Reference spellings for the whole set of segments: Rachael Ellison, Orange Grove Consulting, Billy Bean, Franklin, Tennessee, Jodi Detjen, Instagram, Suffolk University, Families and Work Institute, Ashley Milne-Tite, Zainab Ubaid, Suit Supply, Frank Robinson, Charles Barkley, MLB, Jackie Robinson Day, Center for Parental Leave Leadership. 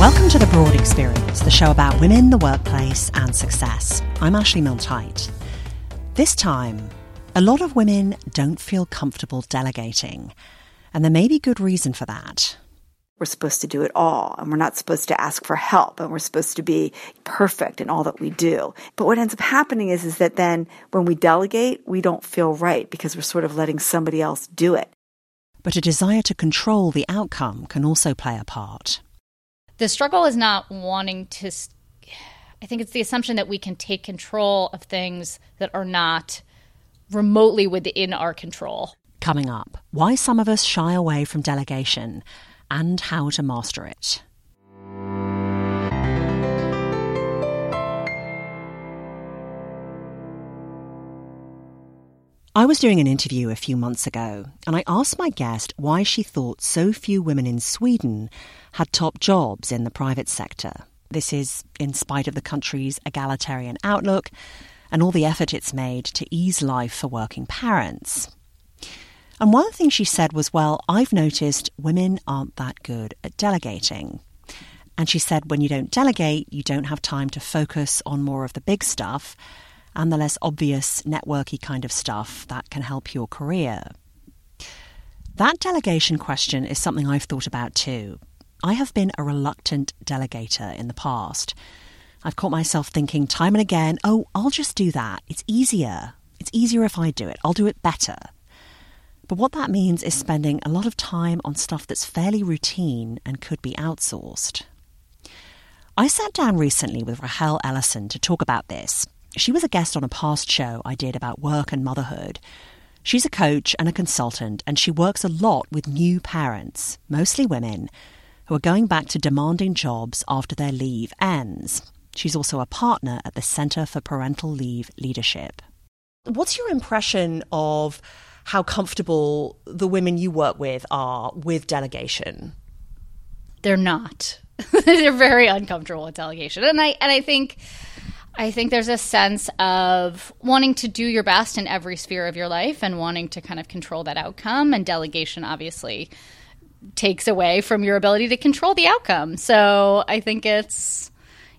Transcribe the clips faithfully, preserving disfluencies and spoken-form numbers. Welcome to The Broad Experience, the show about women, the workplace and success. I'm Ashley Milne-Tite. This time, a lot of women don't feel comfortable delegating, and there may be good reason for that. We're supposed to do it all, and we're not supposed to ask for help, and we're supposed to be perfect in all that we do. But what ends up happening is, is that then when we delegate, we don't feel right because we're sort of letting somebody else do it. But a desire to control the outcome can also play a part. The struggle is not wanting to – I think it's the assumption that we can take control of things that are not remotely within our control. Coming up, why some of us shy away from delegation and how to master it. I was doing an interview a few months ago, and I asked my guest why she thought so few women in Sweden had top jobs in the private sector. This is in spite of the country's egalitarian outlook and all the effort it's made to ease life for working parents. And one thing she said was, well, I've noticed women aren't that good at delegating. And she said when you don't delegate, you don't have time to focus on more of the big stuff and the less obvious networky kind of stuff that can help your career. That delegation question is something I've thought about too. I have been a reluctant delegator in the past. I've caught myself thinking time and again, oh, I'll just do that. It's easier. It's easier if I do it. I'll do it better. But what that means is spending a lot of time on stuff that's fairly routine and could be outsourced. I sat down recently with Rachael Ellison to talk about this. She was a guest on a past show I did about work and motherhood. She's a coach and a consultant, and she works a lot with new parents, mostly women, who are going back to demanding jobs after their leave ends. She's also a partner at the Center for Parental Leave Leadership. What's your impression of how comfortable the women you work with are with delegation? They're not. They're very uncomfortable with delegation. And I and I think... I think there's a sense of wanting to do your best in every sphere of your life and wanting to kind of control that outcome. And delegation obviously takes away from your ability to control the outcome. So I think it's,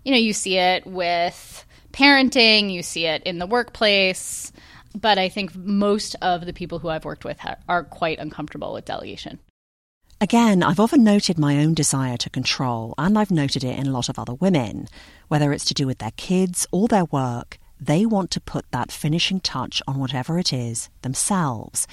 you know, you see it with parenting, you see it in the workplace. But I think most of the people who I've worked with are quite uncomfortable with delegation. Again, I've often noted my own desire to control, and I've noted it in a lot of other women. Whether it's to do with their kids or their work, they want to put that finishing touch on whatever it is themselves.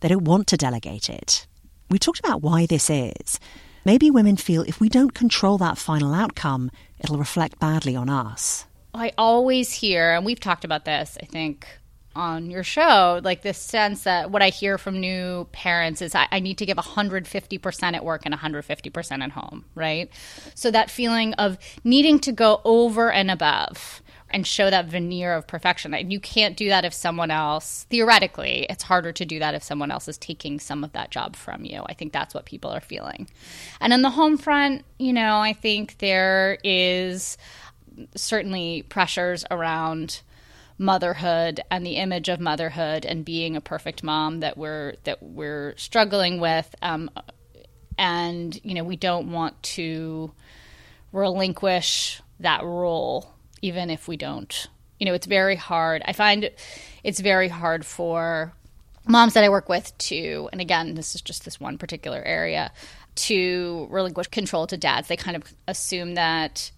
They don't want to delegate it. We talked about why this is. Maybe women feel if we don't control that final outcome, it'll reflect badly on us. I always hear, and we've talked about this, I think, on your show, like this sense that what I hear from new parents is I, I need to give one hundred fifty percent at work and one hundred fifty percent at home, right? So that feeling of needing to go over and above and show that veneer of perfection. And you can't do that if someone else, theoretically, it's harder to do that if someone else is taking some of that job from you. I think that's what people are feeling. And on the home front, you know, I think there is certainly pressures around motherhood and the image of motherhood and being a perfect mom that we're that we're struggling with, um, and you know we don't want to relinquish that role even if we don't. You know, it's very hard. I find it's very hard for moms that I work with to, and again, this is just this one particular area, to relinquish control to dads. They kind of assume that,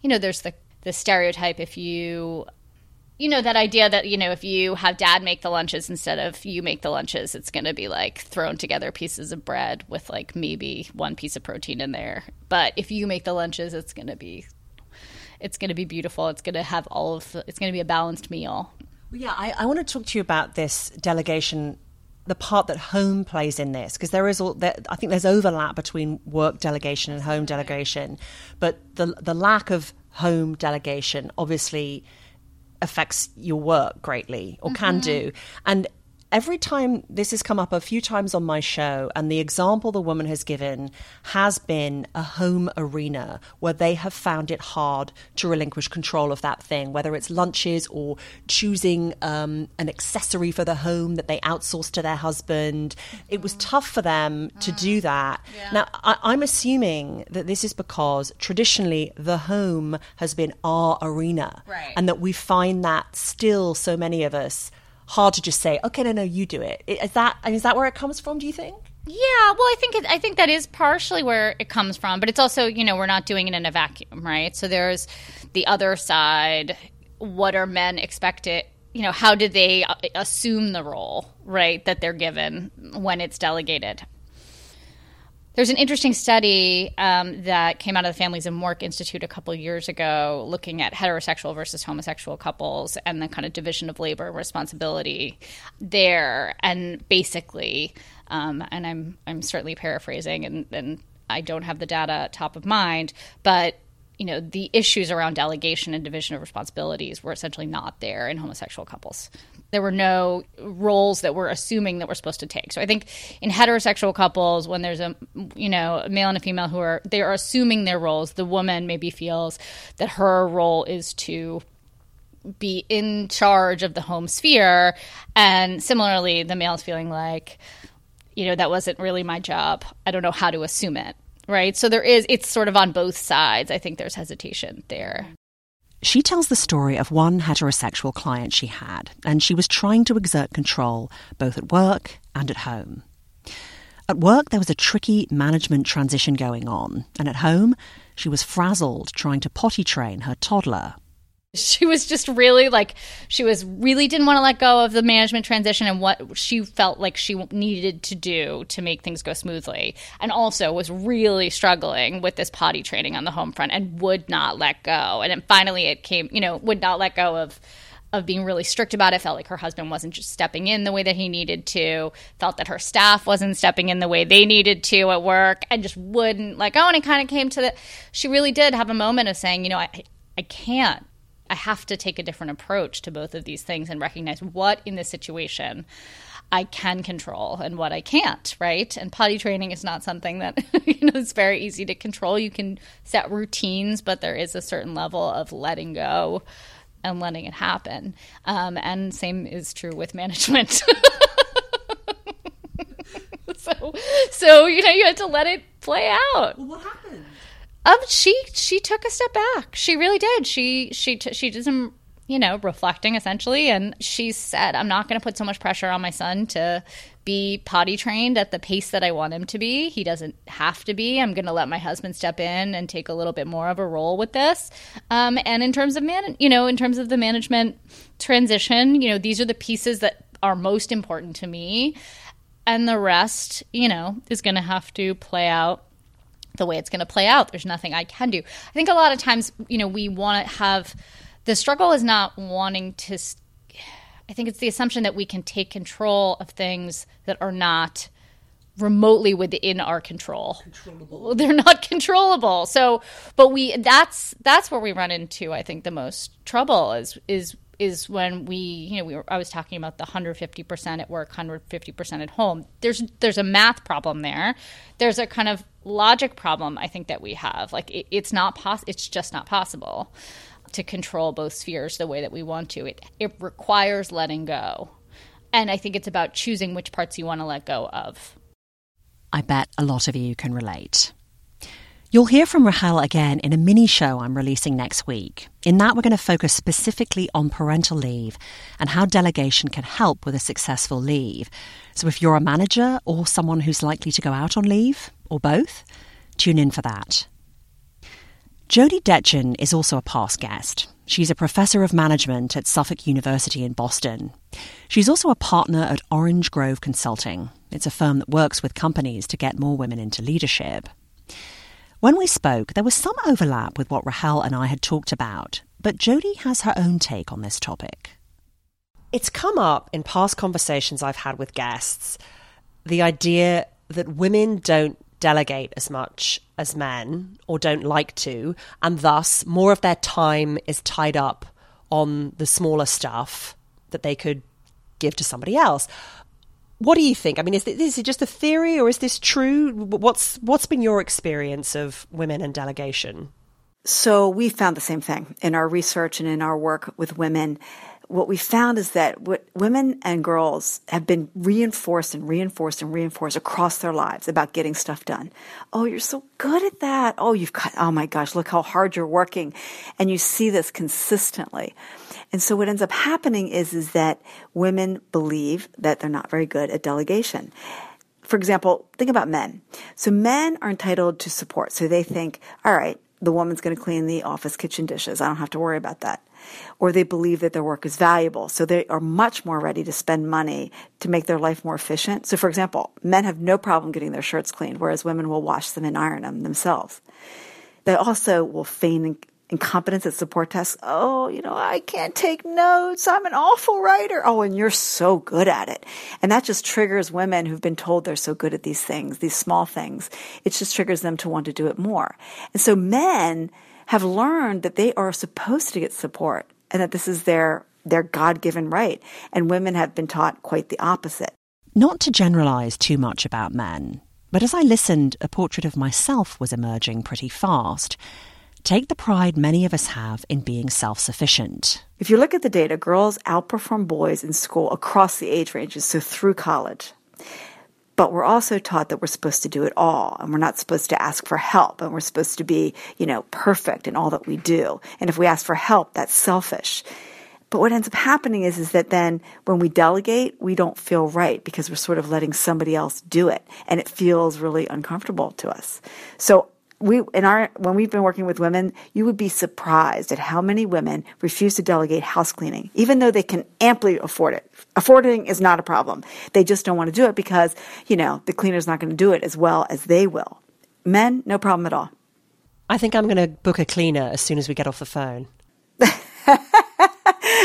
you know, there's the the stereotype if you. You know, that idea that, you know, if you have dad make the lunches instead of you make the lunches, it's going to be like thrown together pieces of bread with like maybe one piece of protein in there. But if you make the lunches, it's going to be it's going to be beautiful. It's going to have all of the, it's going to be a balanced meal. Yeah, I, I want to talk to you about this delegation, the part that home plays in this, because there is all that. I think there's overlap between work delegation and home delegation, but the the lack of home delegation obviously affects your work greatly, or mm-hmm. can do. And every time this has come up a few times on my show, and the example the woman has given has been a home arena where they have found it hard to relinquish control of that thing, whether it's lunches or choosing um, an accessory for the home that they outsourced to their husband. Mm-hmm. It was tough for them mm. to do that. Yeah. Now, I- I'm assuming that this is because traditionally the home has been our arena, right. and that we find that still so many of us hard to just say, okay, no, no, you do it. Is that is that where it comes from, do you think? Yeah, well, I think it, I think that is partially where it comes from, but it's also, you know, we're not doing it in a vacuum, right? So there's the other side. What are men expected? You know, how do they assume the role, right, that they're given when it's delegated? There's an interesting study um, that came out of the Families and Work Institute a couple years ago looking at heterosexual versus homosexual couples and the kind of division of labor and responsibility there. And basically, um, and I'm I'm certainly paraphrasing and, and I don't have the data top of mind, but you know, the issues around delegation and division of responsibilities were essentially not there in homosexual couples. There were no roles that we're assuming that we're supposed to take. So I think in heterosexual couples, when there's a, you know, a male and a female who are, they are assuming their roles, the woman maybe feels that her role is to be in charge of the home sphere. And similarly, the male's feeling like, you know, that wasn't really my job. I don't know how to assume it. Right. So there is, it's sort of on both sides. I think there's hesitation there. She tells the story of one heterosexual client she had, and she was trying to exert control both at work and at home. At work, there was a tricky management transition going on, and at home, she was frazzled trying to potty train her toddler. She was just really like, she was really didn't want to let go of the management transition and what she felt like she needed to do to make things go smoothly. And also was really struggling with this potty training on the home front and would not let go. And then finally it came, you know, would not let go of, of being really strict about it. Felt like her husband wasn't just stepping in the way that he needed to. Felt that her staff wasn't stepping in the way they needed to at work and just wouldn't let go. And it kind of came to the, she really did have a moment of saying, you know, I, I can't. I have to take a different approach to both of these things and recognize what in this situation I can control and what I can't, right? And potty training is not something that, you know, it's very easy to control. You can set routines, but there is a certain level of letting go and letting it happen. Um, and same is true with management. so, so, you know, you have to let it play out. Well, what happened? Um, she she took a step back. She really did. She she t- she did some, you know, reflecting essentially, and she said, "I'm not going to put so much pressure on my son to be potty trained at the pace that I want him to be. He doesn't have to be. I'm going to let my husband step in and take a little bit more of a role with this." Um, and in terms of man, you know, in terms of the management transition, you know, these are the pieces that are most important to me, and the rest, you know, is going to have to play out the way it's going to play out. There's nothing I can do. I think a lot of times, you know, we want to have the struggle is not wanting to. I think it's the assumption that we can take control of things that are not remotely within our control. Controllable. They're not controllable. So, but we that's that's where we run into, I think, the most trouble is is is when we, you know, we were, I was talking about the one hundred fifty percent at work, one hundred fifty percent at home. There's there's a math problem there. There's a kind of logic problem, I think, that we have. Like it, it's not pos- it's just not possible to control both spheres the way that we want to. It it requires letting go, and I think it's about choosing which parts you want to let go of. I bet a lot of you can relate. You'll hear from Rachael again in a mini show I'm releasing next week. In that, we're going to focus specifically on parental leave and how delegation can help with a successful leave. So if you're a manager or someone who's likely to go out on leave, or both, tune in for that. Jodi Detjen is also a past guest. She's a professor of management at Suffolk University in Boston. She's also a partner at Orange Grove Consulting. It's a firm that works with companies to get more women into leadership. When we spoke, there was some overlap with what Rachael and I had talked about, but Jodi has her own take on this topic. It's come up in past conversations I've had with guests, the idea that women don't delegate as much as men or don't like to, and thus more of their time is tied up on the smaller stuff that they could give to somebody else. What do you think? I mean, is, this, is it just a theory or is this true? What's What's been your experience of women and delegation? So we found the same thing in our research and in our work with women. What we found is that what women and girls have been reinforced and reinforced and reinforced across their lives about getting stuff done. Oh, you're so good at that. Oh, you've got, oh my gosh, look how hard you're working. And you see this consistently. And so what ends up happening is, is that women believe that they're not very good at delegation. For example, think about men. So men are entitled to support. So they think, all right, the woman's going to clean the office kitchen dishes. I don't have to worry about that. Or they believe that their work is valuable. So they are much more ready to spend money to make their life more efficient. So for example, men have no problem getting their shirts cleaned, whereas women will wash them and iron them themselves. They also will feign incompetence at support tasks. Oh, you know, I can't take notes. I'm an awful writer. Oh, and you're so good at it. And that just triggers women who've been told they're so good at these things, these small things. It just triggers them to want to do it more. And so men have learned that they are supposed to get support and that this is their, their God-given right. And women have been taught quite the opposite. Not to generalize too much about men, but as I listened, a portrait of myself was emerging pretty fast. Take the pride many of us have in being self-sufficient. If you look at the data, girls outperform boys in school across the age ranges, so through college. But we're also taught that we're supposed to do it all, and we're not supposed to ask for help, and we're supposed to be, you know, perfect in all that we do. And if we ask for help, that's selfish. But what ends up happening is, is that then when we delegate, we don't feel right because we're sort of letting somebody else do it, and it feels really uncomfortable to us. So We in our when we've been working with women, you would be surprised at how many women refuse to delegate house cleaning, even though they can amply afford it. Affording is not a problem. They just don't want to do it because, you know, the cleaner's not going to do it as well as they will. Men, no problem at all. I think I'm going to book a cleaner as soon as we get off the phone.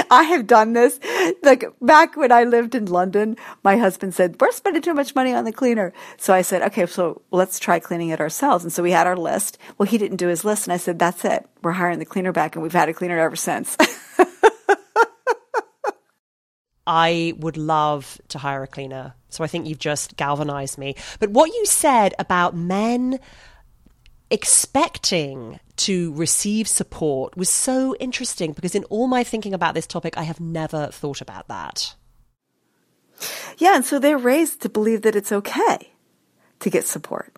I have done this. Like back when I lived in London, my husband said, we're spending too much money on the cleaner. So I said, okay, so let's try cleaning it ourselves. And so we had our list. Well, he didn't do his list. And I said, that's it. We're hiring the cleaner back. And we've had a cleaner ever since. I would love to hire a cleaner. So I think you've just galvanized me. But what you said about men expecting to receive support was so interesting because in all my thinking about this topic, I have never thought about that. Yeah, and so they're raised to believe that it's okay to get support.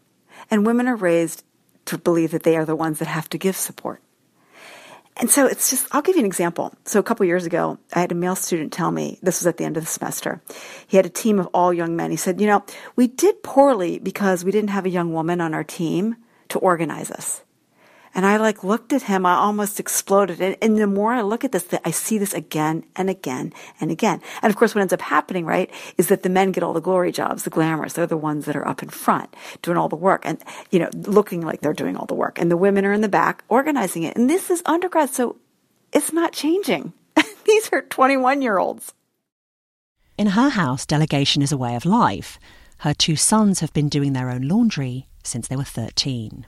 And women are raised to believe that they are the ones that have to give support. And so it's just, I'll give you an example. So a couple years ago, I had a male student tell me, this was at the end of the semester, he had a team of all young men. He said, you know, we did poorly because we didn't have a young woman on our team to organize us. And I like looked at him, I almost exploded. And, and the more I look at this, I see this again and again and again. And of course, what ends up happening, right, is that the men get all the glory jobs, the glamorous. They're the ones that are up in front doing all the work and, you know, looking like they're doing all the work. And the women are in the back organizing it. And this is undergrad, so it's not changing. These are twenty-one-year-olds. In her house, delegation is a way of life. Her two sons have been doing their own laundry since they were thirteen.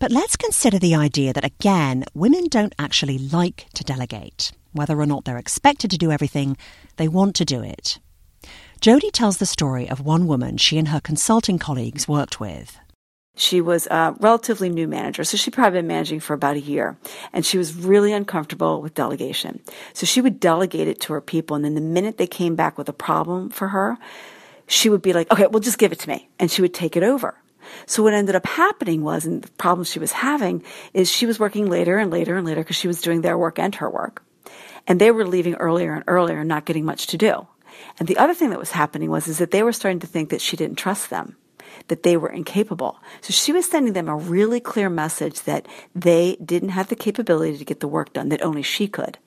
But let's consider the idea that, again, women don't actually like to delegate. Whether or not they're expected to do everything, they want to do it. Jodi tells the story of one woman she and her consulting colleagues worked with. She was a relatively new manager, so she'd probably been managing for about a year, and she was really uncomfortable with delegation. So she would delegate it to her people, and then the minute they came back with a problem for her, she would be like, okay, well, just give it to me, and she would take it over. So what ended up happening was, and the problem she was having, is she was working later and later and later because she was doing their work and her work, and they were leaving earlier and earlier and not getting much to do. And the other thing that was happening was is that they were starting to think that she didn't trust them, that they were incapable. So she was sending them a really clear message that they didn't have the capability to get the work done, that only she could.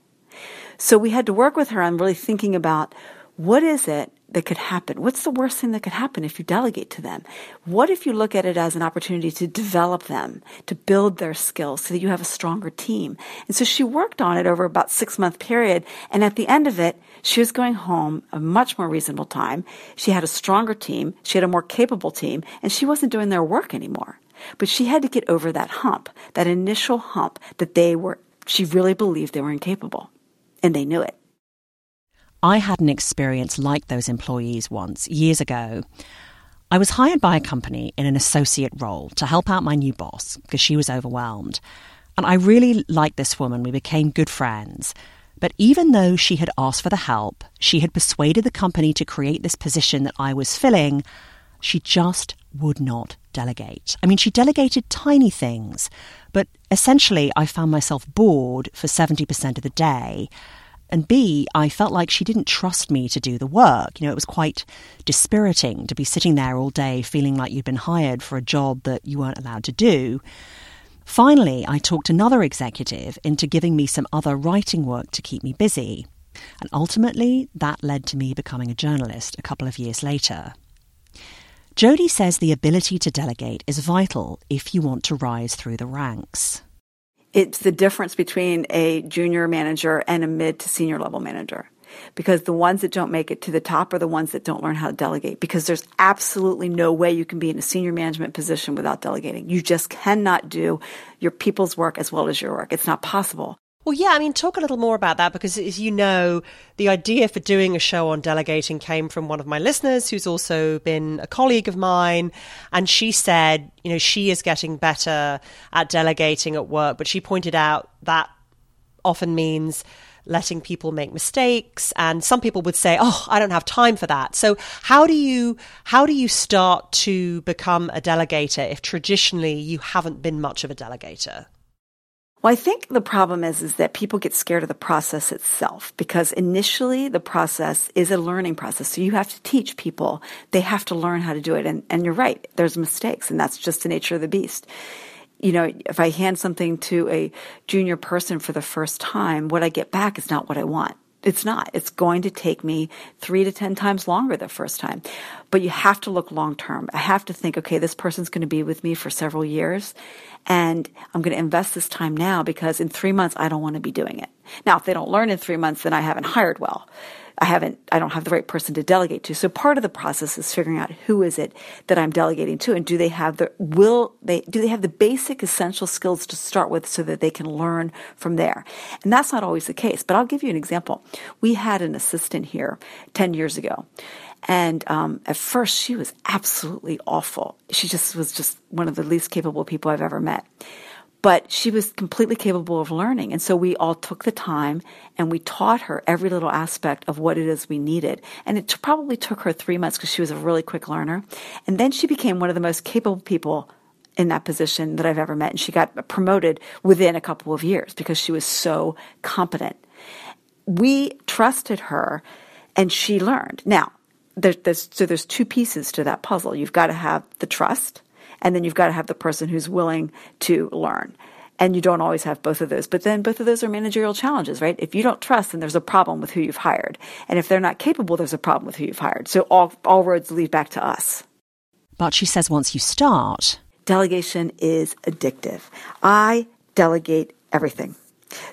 So we had to work with her on really thinking about, what is it that could happen? What's the worst thing that could happen if you delegate to them? What if you look at it as an opportunity to develop them, to build their skills so that you have a stronger team? And so she worked on it over about six-month period, and at the end of it, she was going home a much more reasonable time. She had a stronger team. She had a more capable team, and she wasn't doing their work anymore. But she had to get over that hump, that initial hump that they were, she really believed they were incapable, and they knew it. I had an experience like those employees once, years ago. I was hired by a company in an associate role to help out my new boss because she was overwhelmed. And I really liked this woman. We became good friends. But even though she had asked for the help, she had persuaded the company to create this position that I was filling, she just would not delegate. I mean, she delegated tiny things, but essentially I found myself bored for seventy percent of the day. And B, I felt like she didn't trust me to do the work. You know, it was quite dispiriting to be sitting there all day feeling like you'd been hired for a job that you weren't allowed to do. Finally, I talked another executive into giving me some other writing work to keep me busy. And ultimately, that led to me becoming a journalist a couple of years later. Jodi says the ability to delegate is vital if you want to rise through the ranks. It's the difference between a junior manager and a mid to senior level manager, because the ones that don't make it to the top are the ones that don't learn how to delegate, because there's absolutely no way you can be in a senior management position without delegating. You just cannot do your people's work as well as your work. It's not possible. Well, yeah, I mean, talk a little more about that, because as you know, the idea for doing a show on delegating came from one of my listeners who's also been a colleague of mine. And she said, you know, she is getting better at delegating at work, but she pointed out that often means letting people make mistakes. And some people would say, oh, I don't have time for that. So how do you how do you start to become a delegator if traditionally you haven't been much of a delegator? Well, I think the problem is, is that people get scared of the process itself, because initially the process is a learning process. So you have to teach people. They have to learn how to do it. And, and you're right, there's mistakes, and that's just the nature of the beast. You know, if I hand something to a junior person for the first time, what I get back is not what I want. It's not. It's going to take me three to ten times longer the first time. But you have to look long term. I have to think, okay, this person's going to be with me for several years, and I'm going to invest this time now, because in three months, I don't want to be doing it. Now, if they don't learn in three months, then I haven't hired well. I haven't, I don't have the right person to delegate to. So part of the process is figuring out who is it that I'm delegating to, and do they have the, will they, do they have the basic essential skills to start with so that they can learn from there? And that's not always the case, but I'll give you an example. We had an assistant here ten years ago. And um, at first she was absolutely awful. She just was just one of the least capable people I've ever met. But she was completely capable of learning. And so we all took the time and we taught her every little aspect of what it is we needed. And it t- probably took her three months because she was a really quick learner. And then she became one of the most capable people in that position that I've ever met. And she got promoted within a couple of years because she was so competent. We trusted her and she learned. Now, there, there's, so there's two pieces to that puzzle. You've got to have the trust, and then you've got to have the person who's willing to learn. And you don't always have both of those. But then both of those are managerial challenges, right? If you don't trust, then there's a problem with who you've hired. And if they're not capable, there's a problem with who you've hired. So all, all roads lead back to us. But she says once you start, delegation is addictive. I delegate everything.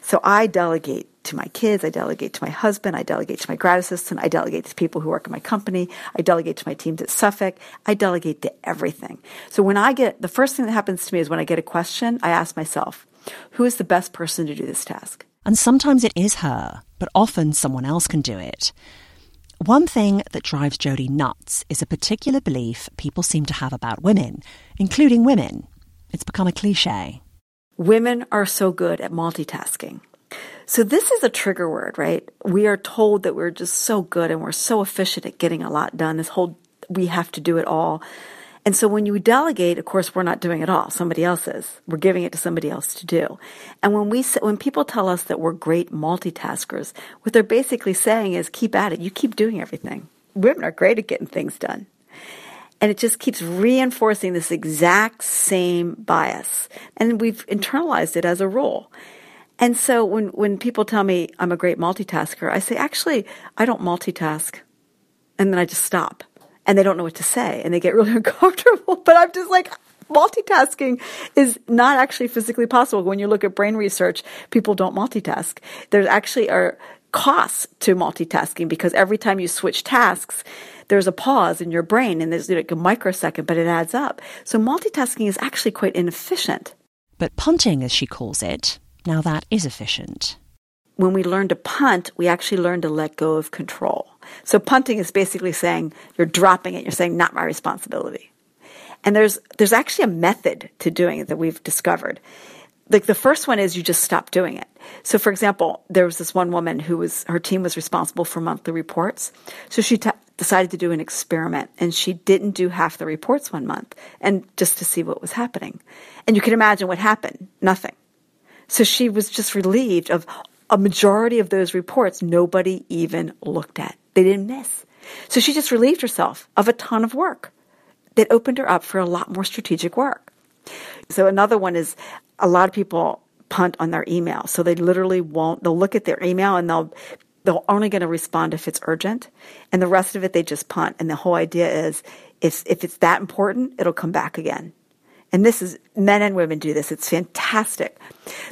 So I delegate to my kids, I delegate to my husband, I delegate to my grad assistant, I delegate to people who work in my company, I delegate to my teams at Suffolk, I delegate to everything. So when I get, the first thing that happens to me is when I get a question, I ask myself, who is the best person to do this task? And sometimes it is her, but often someone else can do it. One thing that drives Jodi nuts is a particular belief people seem to have about women, including women. It's become a cliche. Women are so good at multitasking. So this is a trigger word, right? We are told that we're just so good and we're so efficient at getting a lot done. This whole, we have to do it all. And so when you delegate, of course, we're not doing it all. Somebody else is. We're giving it to somebody else to do. And when we when people tell us that we're great multitaskers, what they're basically saying is, keep at it. You keep doing everything. Women are great at getting things done. And it just keeps reinforcing this exact same bias. And we've internalized it as a rule. And so when, when people tell me I'm a great multitasker, I say, actually, I don't multitask. And then I just stop. And they don't know what to say, and they get really uncomfortable. But I'm just like, multitasking is not actually physically possible. When you look at brain research, people don't multitask. There actually are costs to multitasking because every time you switch tasks, there's a pause in your brain, and there's like a microsecond, but it adds up. So multitasking is actually quite inefficient. But punting, as she calls it, now that is efficient. When we learn to punt, we actually learn to let go of control. So punting is basically saying you're dropping it. You're saying, not my responsibility. And there's there's actually a method to doing it that we've discovered. Like the first one is you just stop doing it. So for example, there was this one woman who was, her team was responsible for monthly reports. So she t- decided to do an experiment, and she didn't do half the reports one month, and just to see what was happening. And you can imagine what happened, nothing. So she was just relieved of a majority of those reports nobody even looked at. They didn't miss. So she just relieved herself of a ton of work that opened her up for a lot more strategic work. So another one is a lot of people punt on their email. So they literally won't, they'll look at their email and they'll, they're only going to respond if it's urgent. And the rest of it, they just punt. And the whole idea is if, if it's that important, it'll come back again. And this is, men and women do this. It's fantastic.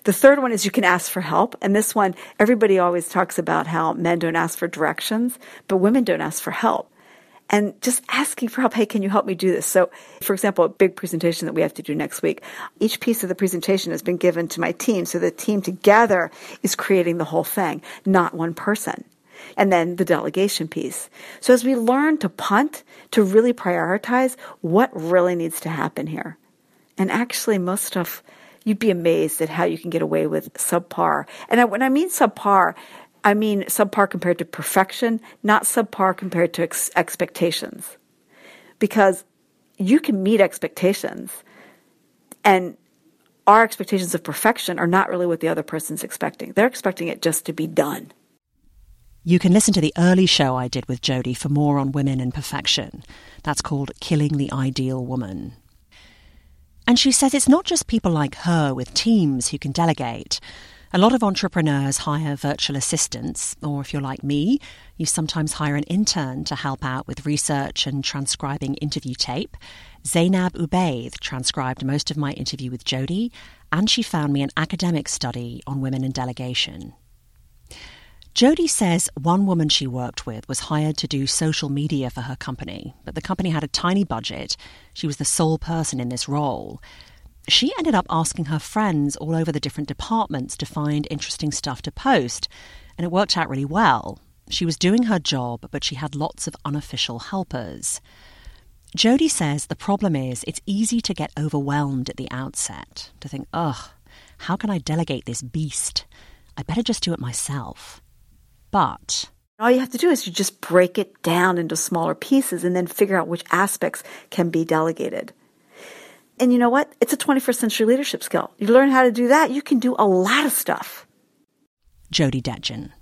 The third one is you can ask for help. And this one, everybody always talks about how men don't ask for directions, but women don't ask for help. And just asking for help, hey, can you help me do this? So, for example, a big presentation that we have to do next week, each piece of the presentation has been given to my team. So the team together is creating the whole thing, not one person. And then the delegation piece. So as we learn to punt, to really prioritize what really needs to happen here. And actually, most stuff, you'd be amazed at how you can get away with subpar. And when I mean subpar, I mean subpar compared to perfection, not subpar compared to ex- expectations. Because you can meet expectations, and our expectations of perfection are not really what the other person's expecting. They're expecting it just to be done. You can listen to the early show I did with Jodi for more on women and perfection. That's called Killing the Ideal Woman. And she says it's not just people like her with teams who can delegate. A lot of entrepreneurs hire virtual assistants, or if you're like me, you sometimes hire an intern to help out with research and transcribing interview tape. Zainab Ubaid transcribed most of my interview with Jodi, and she found me an academic study on women and delegation. Jodi says one woman she worked with was hired to do social media for her company, but the company had a tiny budget. She was the sole person in this role. She ended up asking her friends all over the different departments to find interesting stuff to post, and it worked out really well. She was doing her job, but she had lots of unofficial helpers. Jodi says the problem is it's easy to get overwhelmed at the outset, to think, ugh, how can I delegate this beast? I better just do it myself. But all you have to do is you just break it down into smaller pieces and then figure out which aspects can be delegated. And you know what? It's a twenty-first century leadership skill. You learn how to do that, you can do a lot of stuff. Jodi Detjen.